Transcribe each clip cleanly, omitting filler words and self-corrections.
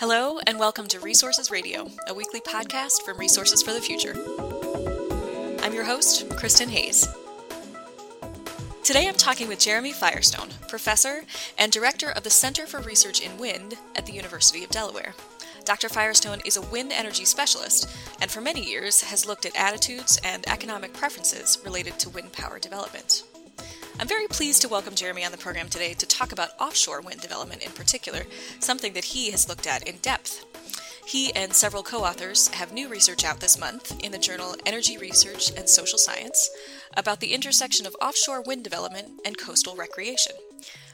Hello, and welcome to Resources Radio, a weekly podcast from Resources for the Future. I'm your host, Kristen Hayes. Today I'm talking with Jeremy Firestone, professor and director of the Center for Research in Wind at the University of Delaware. Dr. Firestone is a wind energy specialist and for many years has looked at attitudes and economic preferences related to wind power development. I'm very pleased to welcome Jeremy on the program today to talk about offshore wind development in particular, something that he has looked at in depth. He and several co-authors have new research out this month in the journal Energy Research and Social Science about the intersection of offshore wind development and coastal recreation.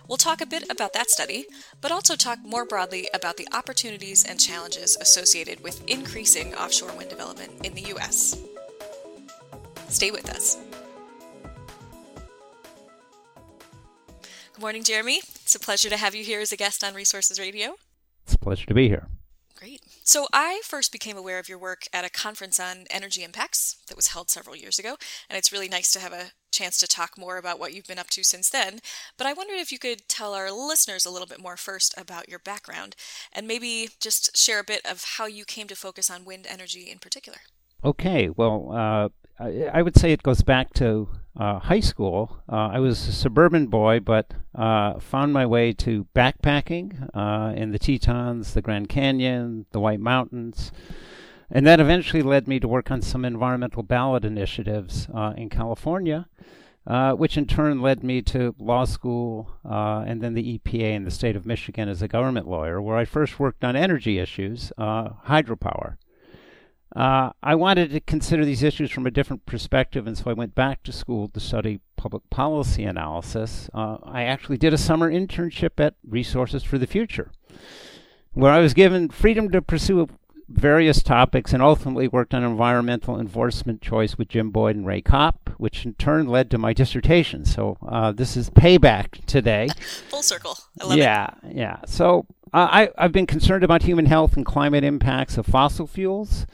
We'll talk a bit about that study, but also talk more broadly about the opportunities and challenges associated with increasing offshore wind development in the U.S. Stay with us. Good morning, Jeremy. It's a pleasure to have you here as a guest on Resources Radio. It's a pleasure to be here. Great. So I first became aware of your work at a conference on energy impacts that was held several years ago, and it's really nice to have a chance to talk more about what you've been up to since then. But I wondered if you could tell our listeners a little bit more first about your background and maybe just share a bit of how you came to focus on wind energy in particular. Okay. Well, I would say it goes back to high school. I was a suburban boy, but found my way to backpacking in the Tetons, the Grand Canyon, the White Mountains. And that eventually led me to work on some environmental ballot initiatives in California, which in turn led me to law school and then the EPA in the state of Michigan as a government lawyer, where I first worked on energy issues, hydropower. I wanted to consider these issues from a different perspective, and so I went back to school to study public policy analysis. I actually did a summer internship at Resources for the Future, where I was given freedom to pursue various topics and ultimately worked on environmental enforcement choice with Jim Boyd and Ray Kopp, which in turn led to my dissertation. So this is payback today. Full circle. I love it. Yeah. So I've been concerned about human health and climate impacts of fossil fuels.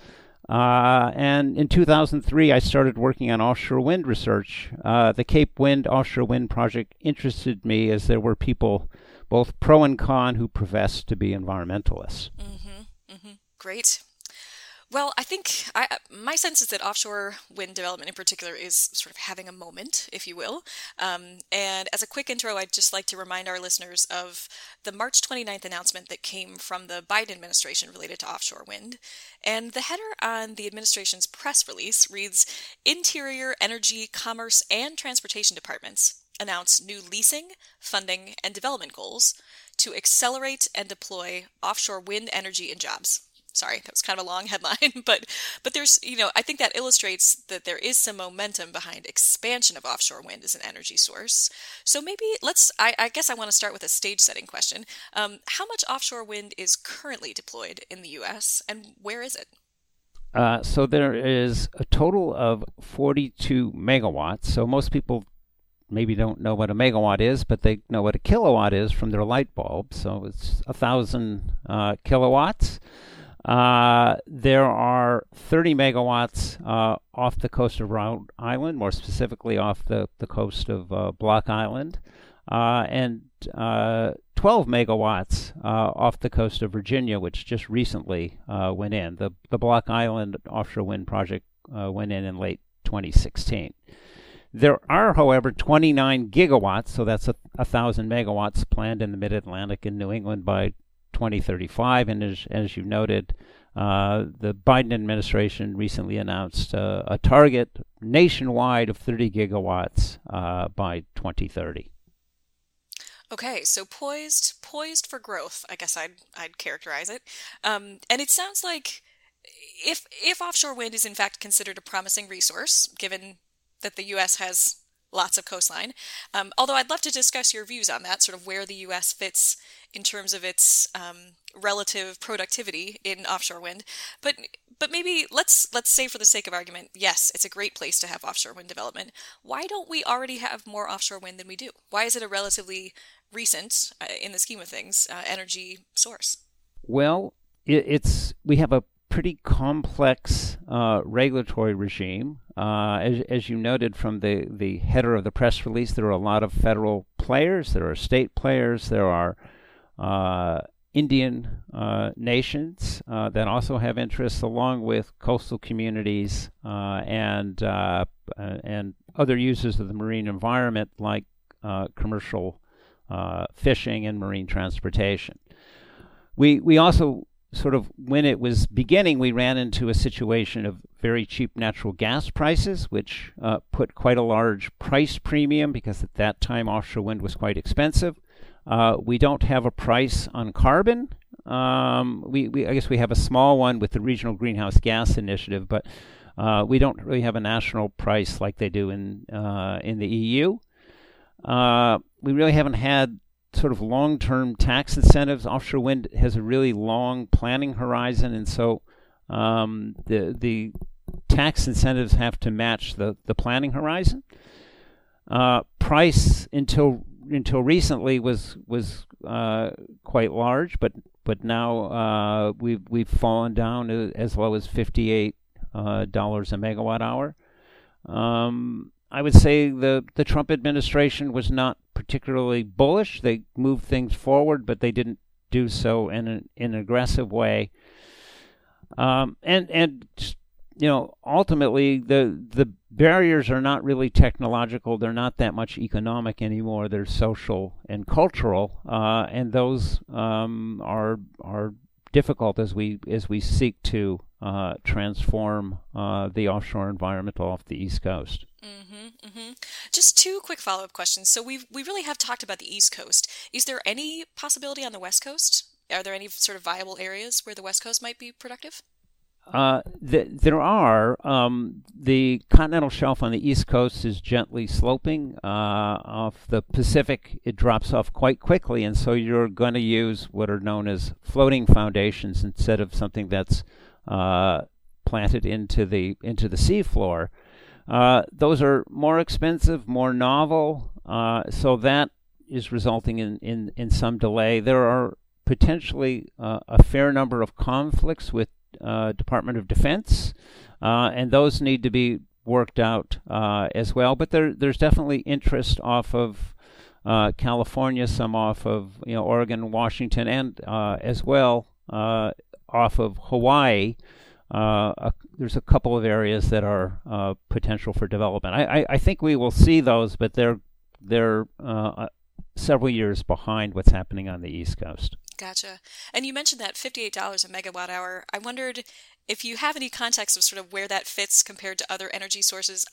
And in 2003, I started working on offshore wind research. The Cape Wind offshore wind project interested me as there were people, both pro and con, who professed to be environmentalists. Mm-hmm. Mm-hmm. Great. Well, I think my sense is that offshore wind development in particular is sort of having a moment, if you will. And as a quick intro, I'd just like to remind our listeners of the March 29th announcement that came from the Biden administration related to offshore wind. And the header on the administration's press release reads, Interior, Energy, Commerce, and Transportation Departments announce new leasing, funding, and development goals to accelerate and deploy offshore wind energy and jobs. Sorry, that was kind of a long headline, but there's, I think that illustrates that there is some momentum behind expansion of offshore wind as an energy source. So maybe I guess I want to start with a stage setting question. How much offshore wind is currently deployed in the U.S. and where is it? So there is a total of 42 megawatts. So most people maybe don't know what a megawatt is, but they know what a kilowatt is from their light bulb. So it's 1,000 kilowatts. There are 30 megawatts off the coast of Rhode Island, more specifically off the coast of Block Island, and 12 megawatts off the coast of Virginia, which just recently went in. The Block Island offshore wind project went in late 2016. There are, however, 29 gigawatts, so that's 1,000 megawatts planned in the Mid-Atlantic and New England by 2035, and as you noted, the Biden administration recently announced a target nationwide of 30 gigawatts by 2030. Okay, so poised for growth, I guess I'd characterize it, and it sounds like if offshore wind is in fact considered a promising resource, given that the U.S. has lots of coastline. Although I'd love to discuss your views on that, sort of where the U.S. fits in terms of its relative productivity in offshore wind. But maybe let's say for the sake of argument, yes, it's a great place to have offshore wind development. Why don't we already have more offshore wind than we do? Why is it a relatively recent, in the scheme of things, energy source? Well, we have a pretty complex regulatory regime. As you noted from the header of the press release, there are a lot of federal players, there are state players, there are Indian nations that also have interests, along with coastal communities and other uses of the marine environment, like commercial fishing and marine transportation. We also sort of, when it was beginning, we ran into a situation of very cheap natural gas prices, which put quite a large price premium, because at that time offshore wind was quite expensive. We don't have a price on carbon. I guess we have a small one with the Regional Greenhouse Gas Initiative, but we don't really have a national price like they do in the EU. We really haven't had sort of long-term tax incentives. Offshore wind has a really long planning horizon, and so the tax incentives have to match the planning horizon. Price until recently was quite large, but now we've fallen down to as low as $58 a megawatt hour. I would say the Trump administration was not particularly bullish. They moved things forward, but they didn't do so in an aggressive way. And you know, ultimately the barriers are not really technological. They're not that much economic anymore. They're social and cultural, and those are difficult as we seek to transform the offshore environment off the East Coast. Mm-hmm, mm-hmm. Just two quick follow-up questions. So we really have talked about the East Coast. Is there any possibility on the West Coast? Are there any sort of viable areas where the West Coast might be productive? There are. The continental shelf on the East Coast is gently sloping. Off the Pacific, it drops off quite quickly, and so you're going to use what are known as floating foundations instead of something that's planted into the seafloor. Those are more expensive, more novel, so that is resulting in some delay. There are potentially a fair number of conflicts with Department of Defense, and those need to be worked out as well. But there's definitely interest off of California, some off of Oregon, Washington, and as well off of Hawaii. There's a couple of areas that are potential for development. I think we will see those, but they're several years behind what's happening on the East Coast. Gotcha. And you mentioned that $58 a megawatt hour. I wondered if you have any context of sort of where that fits compared to other energy sources,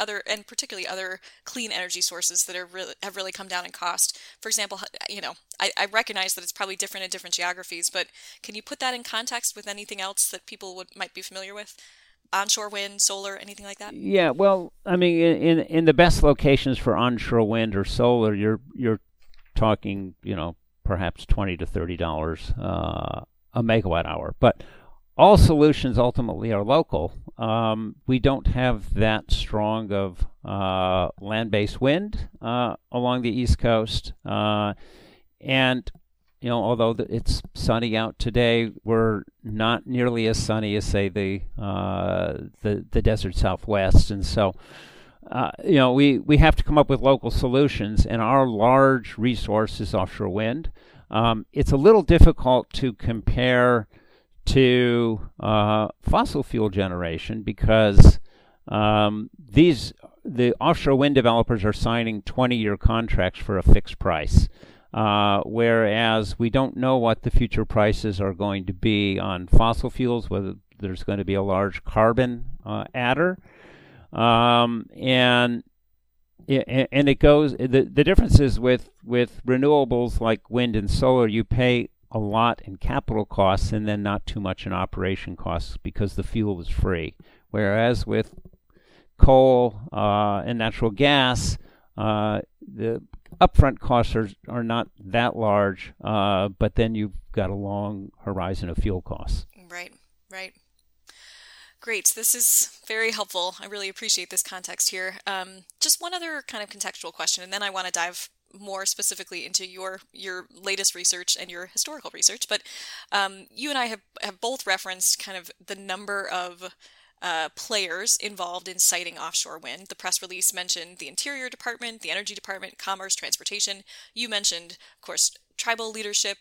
particularly other clean energy sources that have really come down in cost. For example, I recognize that it's probably different in different geographies, but can you put that in context with anything else that people might be familiar with? Onshore wind, solar, anything like that? Yeah. Well, I mean, in the best locations for onshore wind or solar, you're talking, perhaps $20 to $30 a megawatt hour. But all solutions ultimately are local. We don't have that strong of land-based wind along the East Coast, and although it's sunny out today, we're not nearly as sunny as, say, the desert Southwest, and so. We have to come up with local solutions, and our large resource is offshore wind. It's a little difficult to compare to fossil fuel generation because the offshore wind developers are signing 20-year contracts for a fixed price, whereas we don't know what the future prices are going to be on fossil fuels, whether there's going to be a large carbon adder. And it goes, the difference is with renewables like wind and solar, you pay a lot in capital costs and then not too much in operation costs because the fuel is free. Whereas with coal and natural gas, the upfront costs are not that large, but then you've got a long horizon of fuel costs. Right. Great. This is very helpful. I really appreciate this context here. Just one other kind of contextual question, and then I want to dive more specifically into your latest research and your historical research. But you and I have both referenced kind of the number of players involved in siting offshore wind. The press release mentioned the Interior Department, the Energy Department, Commerce, Transportation. You mentioned, of course, tribal leadership,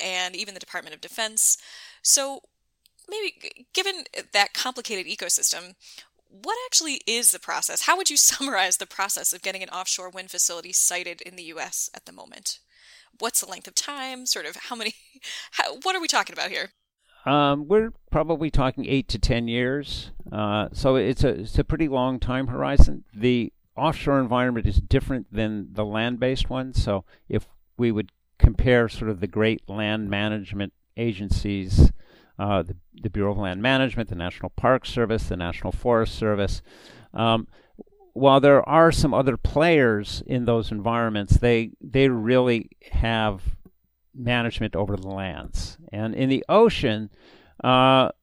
and even the Department of Defense. So maybe given that complicated ecosystem, what actually is the process? How would you summarize the process of getting an offshore wind facility sited in the U.S. at the moment? What's the length of time? Sort of what are we talking about here? We're probably talking 8 to 10 years, so it's a pretty long time horizon. The offshore environment is different than the land-based one, so if we would compare sort of the great land management agencies, the Bureau of Land Management, the National Park Service, the National Forest Service, while there are some other players in those environments, they really have management over the lands. And in the ocean,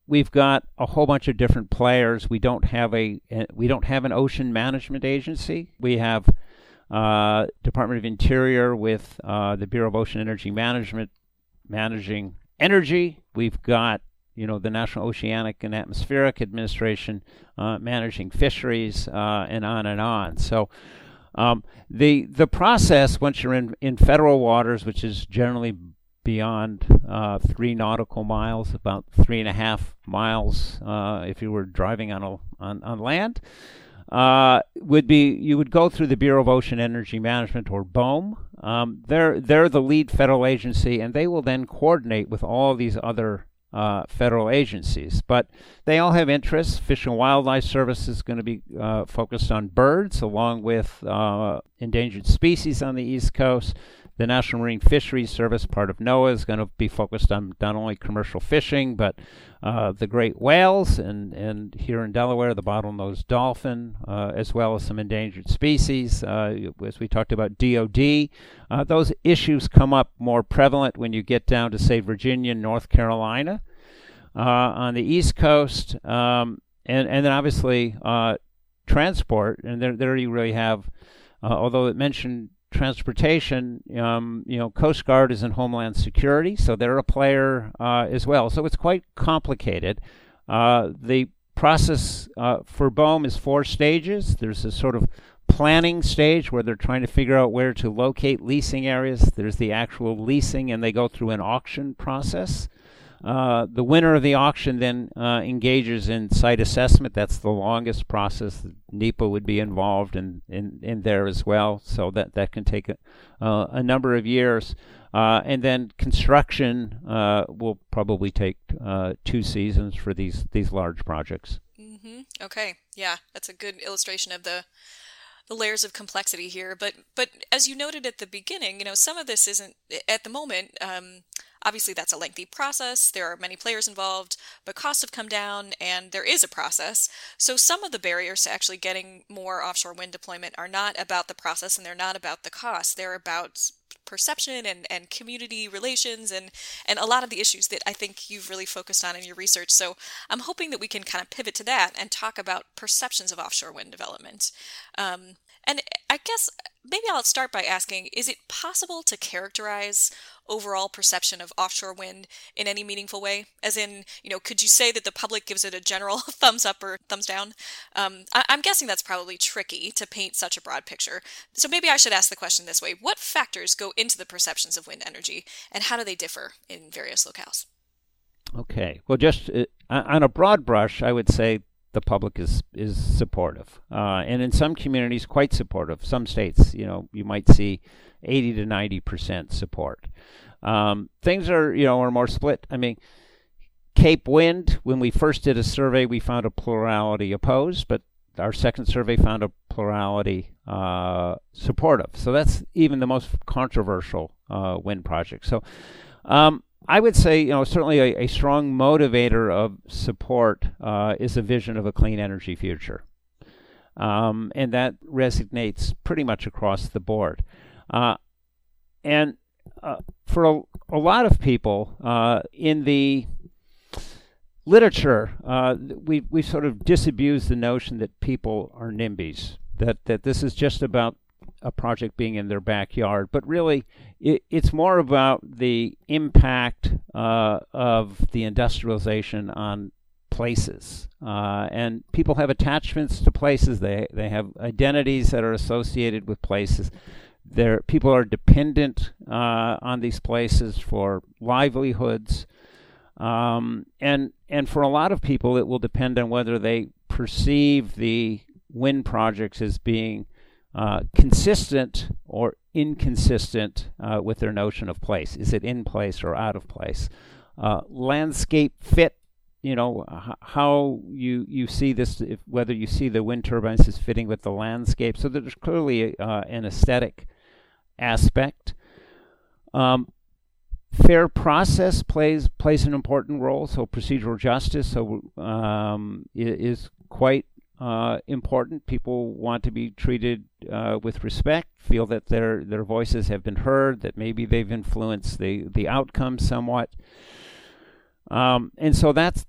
we've got a whole bunch of different players. We don't have an ocean management agency. We have Department of Interior with the Bureau of Ocean Energy Management managing energy. We've got the National Oceanic and Atmospheric Administration managing fisheries, and on and on. So the process, once you're in federal waters, which is generally beyond 3 nautical miles, about 3.5 miles if you were driving on land, you would go through the Bureau of Ocean Energy Management, or BOEM. They're the lead federal agency, and they will then coordinate with all these other federal agencies, but they all have interests. Fish and Wildlife Service is going to be focused on birds, along with endangered species on the East Coast. The National Marine Fisheries Service, part of NOAA, is going to be focused on not only commercial fishing, but the great whales, and here in Delaware, the bottlenose dolphin, as well as some endangered species. As we talked about DOD, those issues come up more prevalent when you get down to, say, Virginia and North Carolina. On the East Coast, and then obviously transport, and there you really have, although it mentioned transportation, Coast Guard is in Homeland Security, so they're a player as well. So it's quite complicated. The process for BOEM is 4 stages. There's a sort of planning stage where they're trying to figure out where to locate leasing areas. There's the actual leasing, and they go through an auction process. The winner of the auction then engages in site assessment. That's the longest process. NEPA would be involved in there as well, so that can take a number of years. And then construction will probably take 2 seasons for these large projects. Mm-hmm. Okay, yeah, that's a good illustration of the layers of complexity here. But as you noted at the beginning, some of this isn't at the moment. Obviously, that's a lengthy process. There are many players involved, but costs have come down, and there is a process. So some of the barriers to actually getting more offshore wind deployment are not about the process, and they're not about the cost. They're about perception and community relations and a lot of the issues that I think you've really focused on in your research. So I'm hoping that we can kind of pivot to that and talk about perceptions of offshore wind development. And I guess maybe I'll start by asking, is it possible to characterize overall perception of offshore wind in any meaningful way? As in, could you say that the public gives it a general thumbs up or thumbs down? I'm guessing that's probably tricky to paint such a broad picture. So maybe I should ask the question this way. What factors go into the perceptions of wind energy, and how do they differ in various locales? Okay. Well, just on a broad brush, I would say the public is supportive, and in some communities quite supportive. Some states, you might see 80 to 90% support. Things are more split. I mean, Cape Wind, when we first did a survey, we found a plurality opposed, but our second survey found a plurality supportive. So that's even the most controversial wind project. So I would say, certainly a strong motivator of support is a vision of a clean energy future. And that resonates pretty much across the board. And for a lot of people in the literature, we sort of disabused the notion that people are NIMBYs, that this is just about a project being in their backyard, but really it's more about the impact of the industrialization on places. And people have attachments to places. They have identities that are associated with places. People are dependent on these places for livelihoods. And for a lot of people, it will depend on whether they perceive the wind projects as being consistent or inconsistent with their notion of place. Is it in place or out of place? Landscape fit, you know, how you see this, whether you see the wind turbines as fitting with the landscape. So there's clearly an aesthetic aspect. Fair process plays an important role. So procedural justice is quite important. People want to be treated with respect, feel that their voices have been heard, that maybe they've influenced the outcome somewhat. And so that's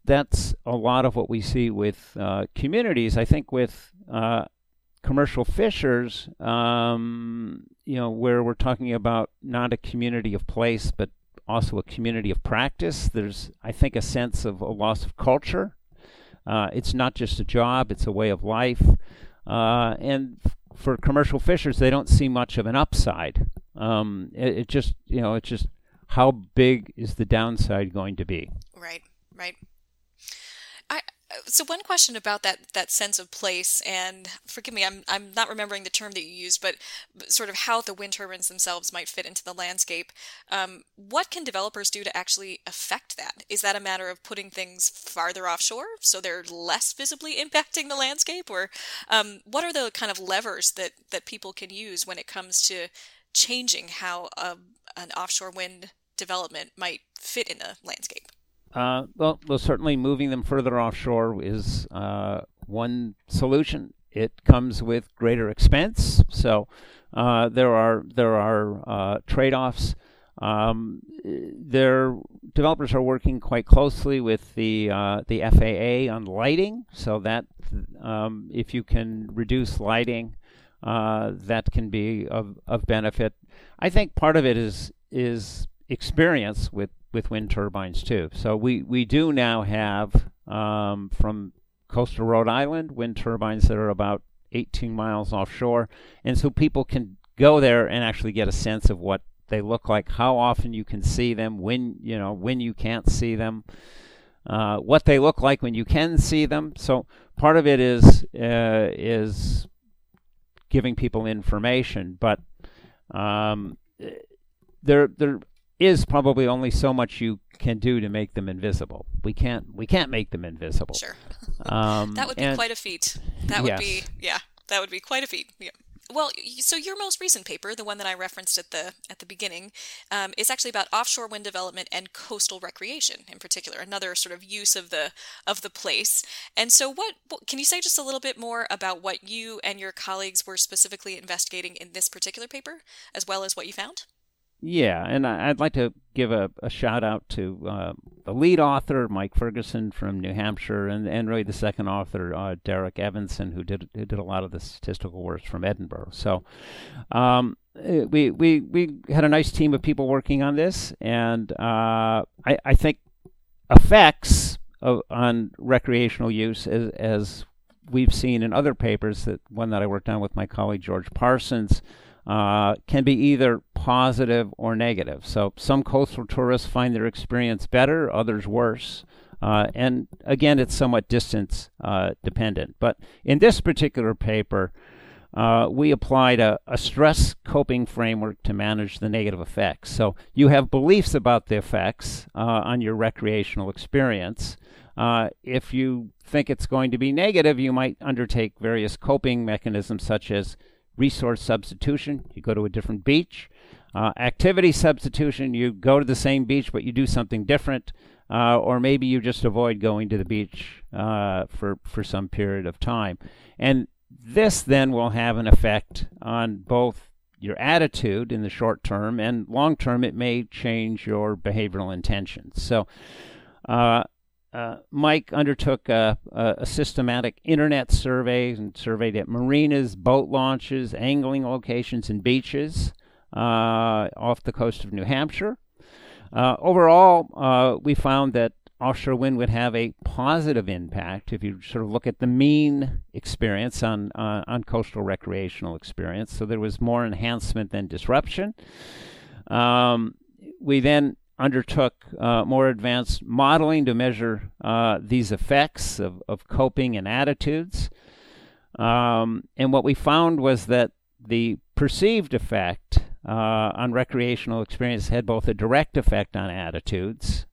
a lot of what we see with communities. I think with commercial fishers, you know, where we're talking about not a community of place, but also a community of practice, there's, I think, a sense of a loss of culture. It's not just a job, it's a way of life. And for commercial fishers, they don't see much of an upside. It's just how big is the downside going to be? Right. So one question about that sense of place, and forgive me, I'm not remembering the term that you used, but sort of how the wind turbines themselves might fit into the landscape. What can developers do to actually affect that? Is that a matter of putting things farther offshore so they're less visibly impacting the landscape? Or what are the kind of levers that people can use when it comes to changing how an offshore wind development might fit in the landscape? Well, certainly moving them further offshore is one solution. It comes with greater expense, so there are trade-offs. Their developers are working quite closely with the FAA on lighting, so that if you can reduce lighting, that can be of benefit. I think part of it is experience with wind turbines too. So we do now have from coastal Rhode Island wind turbines that are about 18 miles offshore, and so people can go there and actually get a sense of what they look like, how often you can see them, when you can't see them, what they look like when you can see them. So part of it is giving people information, but there is probably only so much you can do to make them invisible. We can't make them invisible. Sure. That would be quite a feat. That would be quite a feat. Yeah. Well, so your most recent paper, the one that I referenced at the beginning, is actually about offshore wind development and coastal recreation in particular, another sort of use of the place. And so what can you say just a little bit more about what you and your colleagues were specifically investigating in this particular paper, as well as what you found? Yeah, and I'd like to give a shout out to the lead author, Mike Ferguson from New Hampshire, and really the second author, Darrick Evensen, who did a lot of the statistical work from Edinburgh. So we had a nice team of people working on this, and I think effects on recreational use as we've seen in other papers, that I worked on with my colleague George Parsons, can be either positive or negative. So some coastal tourists find their experience better, others worse. And again, it's somewhat distance dependent. But in this particular paper, we applied a stress coping framework to manage the negative effects. So you have beliefs about the effects on your recreational experience. If you think it's going to be negative, you might undertake various coping mechanisms such as resource substitution, you go to a different beach. Activity substitution, you go to the same beach, but you do something different. Or maybe you just avoid going to the beach for some period of time. And this then will have an effect on both your attitude in the short term, and long term it may change your behavioral intentions. So Mike undertook a systematic internet survey and surveyed at marinas, boat launches, angling locations, and beaches off the coast of New Hampshire. Overall, we found that offshore wind would have a positive impact if you sort of look at the mean experience on coastal recreational experience. So there was more enhancement than disruption. We then undertook more advanced modeling to measure these effects of coping and attitudes. And what we found was that the perceived effect on recreational experience had both a direct effect on attitudes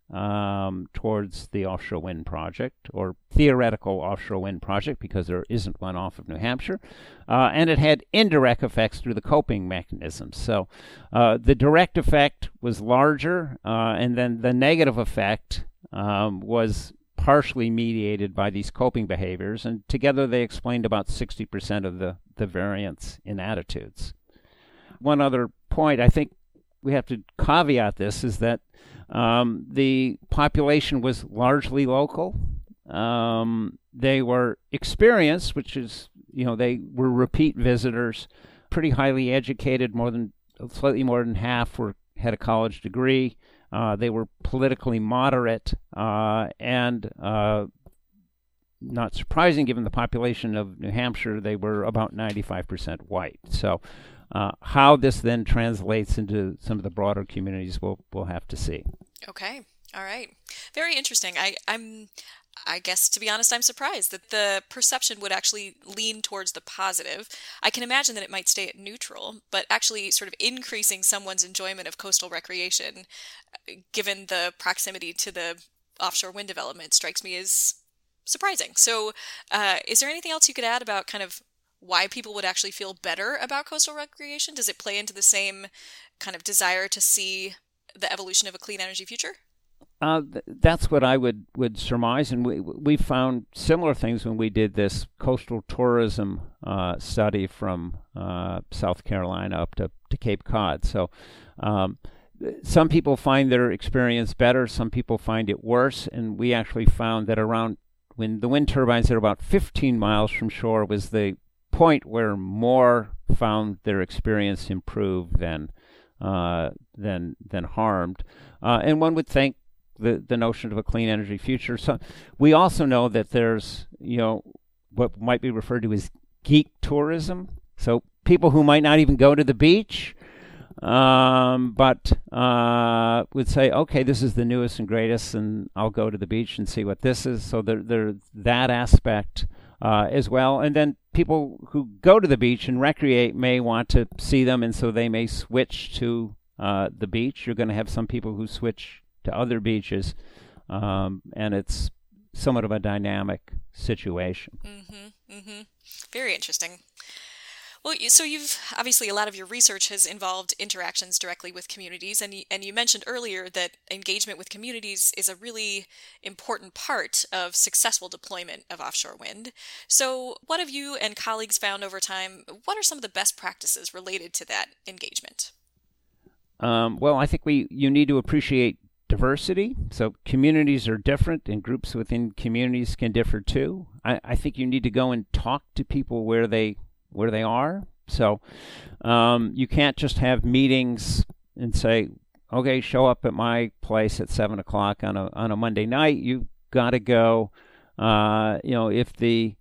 towards the offshore wind project, or theoretical offshore wind project, because there isn't one off of New Hampshire, and it had indirect effects through the coping mechanisms. So the direct effect was larger, and then the negative effect was partially mediated by these coping behaviors, and together they explained about 60% of the variance in attitudes. One other point, I think we have to caveat this, is that the population was largely local. They were experienced, which is, you know, they were repeat visitors, pretty highly educated, slightly more than half had a college degree. They were politically moderate, and not surprising given the population of New Hampshire, they were about 95% white. So how this then translates into some of the broader communities, we'll have to see. Okay. All right. Very interesting. I guess, to be honest, I'm surprised that the perception would actually lean towards the positive. I can imagine that it might stay at neutral, but actually sort of increasing someone's enjoyment of coastal recreation, given the proximity to the offshore wind development, strikes me as surprising. So is there anything else you could add about kind of why people would actually feel better about coastal recreation? Does it play into the same kind of desire to see the evolution of a clean energy future? That's what I would surmise, and we found similar things when we did this coastal tourism study from South Carolina up to Cape Cod. So some people find their experience better, some people find it worse, and we actually found that around when the wind turbines are about 15 miles from shore was the point where more found their experience improved than harmed, and one would think the notion of a clean energy future. So we also know that there's, you know, what might be referred to as geek tourism. So people who might not even go to the beach, but would say, okay, this is the newest and greatest, and I'll go to the beach and see what this is. So there that aspect as well. And then people who go to the beach and recreate may want to see them, and so they may switch to the beach. You're going to have some people who switch to other beaches, and it's somewhat of a dynamic situation. Mm-hmm, mm-hmm. Very interesting. Well, so you've obviously, a lot of your research has involved interactions directly with communities, and you mentioned earlier that engagement with communities is a really important part of successful deployment of offshore wind. So what have you and colleagues found over time? What are some of the best practices related to that engagement? Well, I think you need to appreciate diversity. So communities are different, and groups within communities can differ too. I think you need to go and talk to people where they are. So you can't just have meetings and say, okay, show up at my place at 7:00 on a Monday night. You've got to go. You know, if the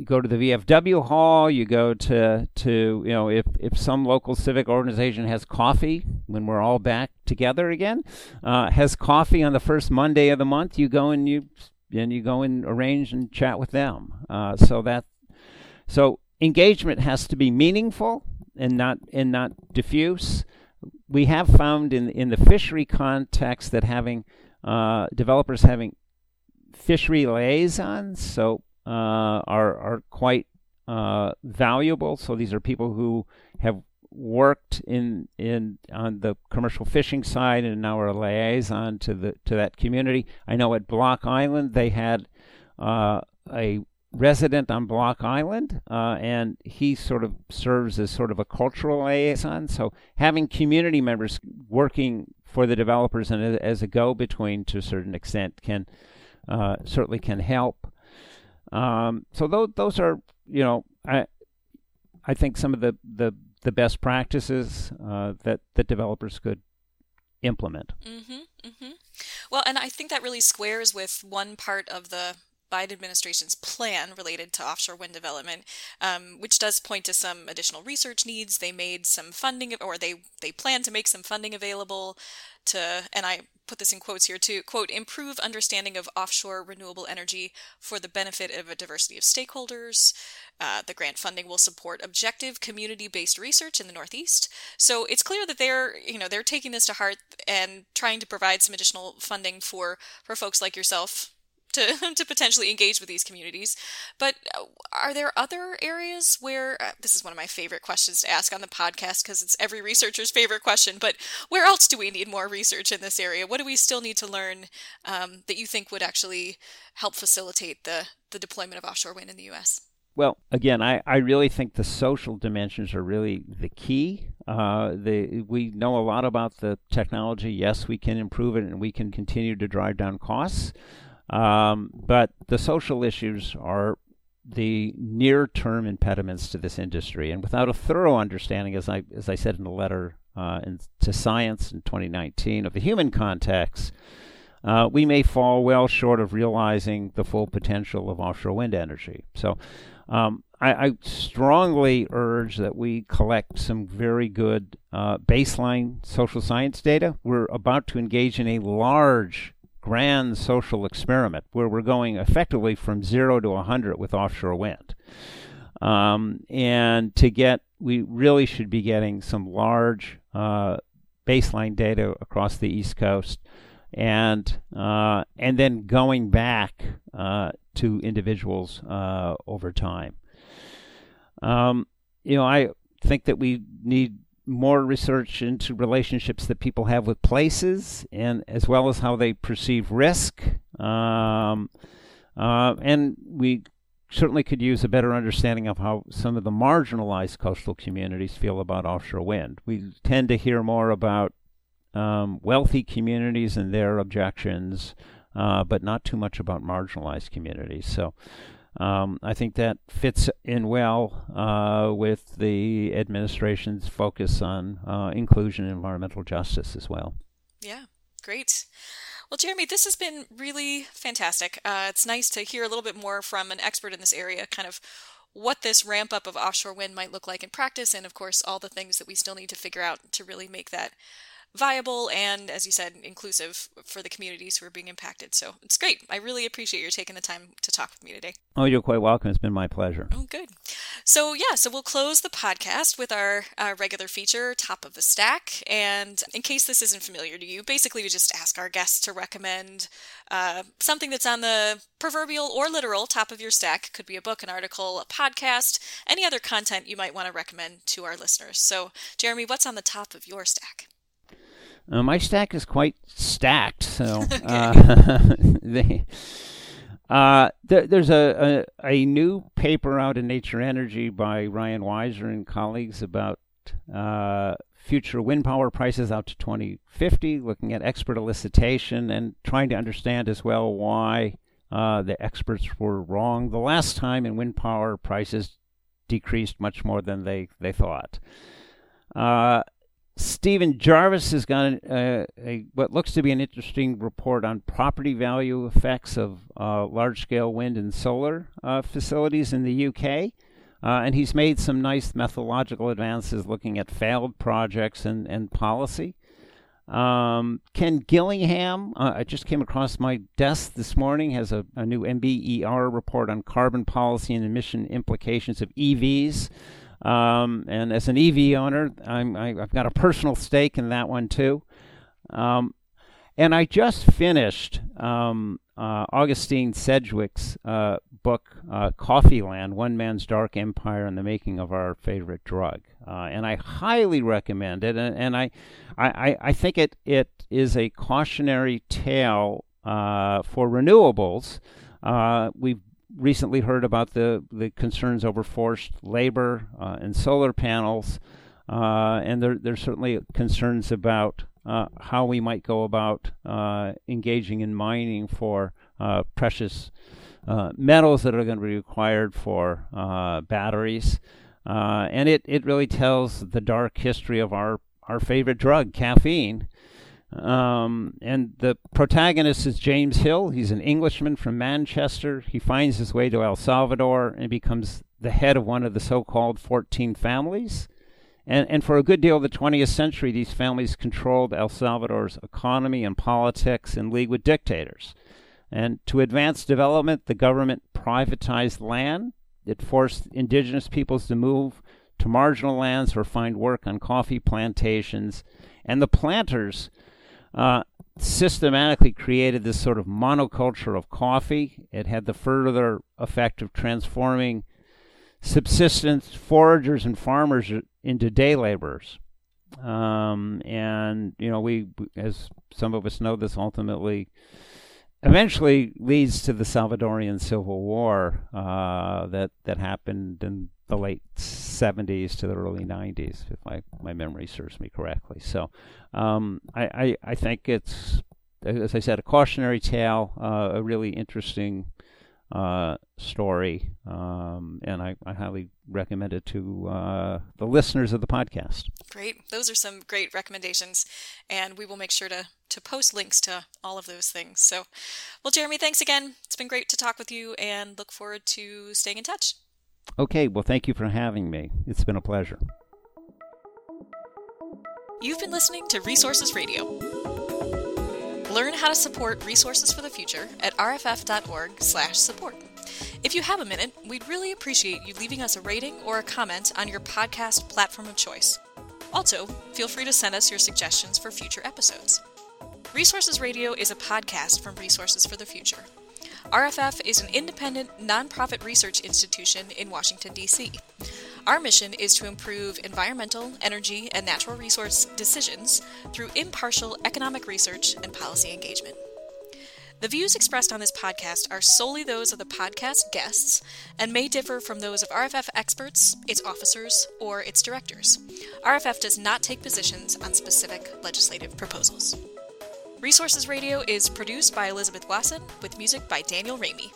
you go to the VFW hall, you go to you know, if some local civic organization has coffee, when we're all back together again, has coffee on the first Monday of the month, you go and you go and arrange and chat with them. So engagement has to be meaningful and not diffuse. We have found in the fishery context that having developers having fishery liaisons, so are quite valuable. So these are people who have worked on the commercial fishing side and now are a liaison to that community. I know at Block Island they had a resident on Block Island, and he sort of serves as sort of a cultural liaison. So having community members working for the developers and as a go-between to a certain extent can certainly can help. So those are, you know, I think some of the best practices that developers could implement. Mm-hmm, mm-hmm. Well, and I think that really squares with one part of the Biden administration's plan related to offshore wind development, which does point to some additional research needs. They made some funding, or they plan to make some funding available to, and I put this in quotes here too, quote, improve understanding of offshore renewable energy for the benefit of a diversity of stakeholders. The grant funding will support objective community-based research in the Northeast. So it's clear that they're taking this to heart and trying to provide some additional funding for folks like yourself to potentially engage with these communities. But are there other areas where, this is one of my favorite questions to ask on the podcast because it's every researcher's favorite question, but where else do we need more research in this area? What do we still need to learn that you think would actually help facilitate the deployment of offshore wind in the U.S.? Well, again, I really think the social dimensions are really the key. We know a lot about the technology. Yes, we can improve it and we can continue to drive down costs. But the social issues are the near-term impediments to this industry. And without a thorough understanding, as I said in the letter to Science in 2019, of the human context, we may fall well short of realizing the full potential of offshore wind energy. So I strongly urge that we collect some very good baseline social science data. We're about to engage in a large grand social experiment where we're going effectively from 0 to 100 with offshore wind. We really should be getting some large baseline data across the East Coast and then going back to individuals over time. I think that we need more research into relationships that people have with places, and as well as how they perceive risk. And we certainly could use a better understanding of how some of the marginalized coastal communities feel about offshore wind. We tend to hear more about wealthy communities and their objections, but not too much about marginalized communities. So I think that fits in well with the administration's focus on inclusion and environmental justice as well. Yeah, great. Well, Jeremy, this has been really fantastic. It's nice to hear a little bit more from an expert in this area, kind of what this ramp up of offshore wind might look like in practice, and of course, all the things that we still need to figure out to really make that viable and, as you said, inclusive for the communities who are being impacted. So it's great. I really appreciate you taking the time to talk with me today. Oh, you're quite welcome. It's been my pleasure. Oh, good. So we'll close the podcast with our regular feature, Top of the Stack. And in case this isn't familiar to you, basically we just ask our guests to recommend something that's on the proverbial or literal top of your stack. Could be a book, an article, a podcast, any other content you might want to recommend to our listeners. So, Jeremy, what's on the top of your stack? My stack is quite stacked, so there's a new paper out in Nature Energy by Ryan Wiser and colleagues about future wind power prices out to 2050, looking at expert elicitation and trying to understand as well why the experts were wrong the last time and wind power prices decreased much more than they thought. Stephen Jarvis has got what looks to be an interesting report on property value effects of large-scale wind and solar facilities in the UK. And he's made some nice methodological advances looking at failed projects and policy. Ken Gillingham, I just came across my desk this morning, has a new MBER report on carbon policy and emission implications of EVs. And as an EV owner, I've got a personal stake in that one too. And I just finished Augustine Sedgwick's book, Coffeeland, One Man's Dark Empire and the Making of Our Favorite Drug. And I highly recommend it. And I think it is a cautionary tale for renewables. We've recently heard about the concerns over forced labor and solar panels, and there's certainly concerns about how we might go about engaging in mining for precious metals that are going to be required for batteries. And it really tells the dark history of our favorite drug, caffeine, And the protagonist is James Hill. He's an Englishman from Manchester. He finds his way to El Salvador and becomes the head of one of the so-called 14 families. And for a good deal of the 20th century, these families controlled El Salvador's economy and politics in league with dictators. And to advance development, the government privatized land. It forced indigenous peoples to move to marginal lands or find work on coffee plantations. And the planters systematically created this sort of monoculture of coffee. It had the further effect of transforming subsistence foragers and farmers into day laborers. And, you know, we, as some of us know, this ultimately eventually leads to the Salvadorian Civil War that happened in the late 70s to the early 90s, if my memory serves me correctly. So I think it's, as I said, a cautionary tale, a really interesting story, and I highly recommend it to the listeners of the podcast. Great. Those are some great recommendations, and we will make sure to post links to all of those things. So, well, Jeremy, thanks again. It's been great to talk with you, and look forward to staying in touch. Okay. Well, thank you for having me. It's been a pleasure. You've been listening to Resources Radio. Learn how to support Resources for the Future at rff.org/support. If you have a minute, we'd really appreciate you leaving us a rating or a comment on your podcast platform of choice. Also, feel free to send us your suggestions for future episodes. Resources Radio is a podcast from Resources for the Future. RFF is an independent, nonprofit research institution in Washington, D.C. Our mission is to improve environmental, energy, and natural resource decisions through impartial economic research and policy engagement. The views expressed on this podcast are solely those of the podcast guests and may differ from those of RFF experts, its officers, or its directors. RFF does not take positions on specific legislative proposals. Resources Radio is produced by Elizabeth Wasson with music by Daniel Ramey.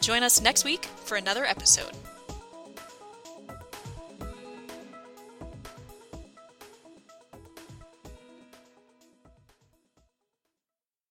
Join us next week for another episode.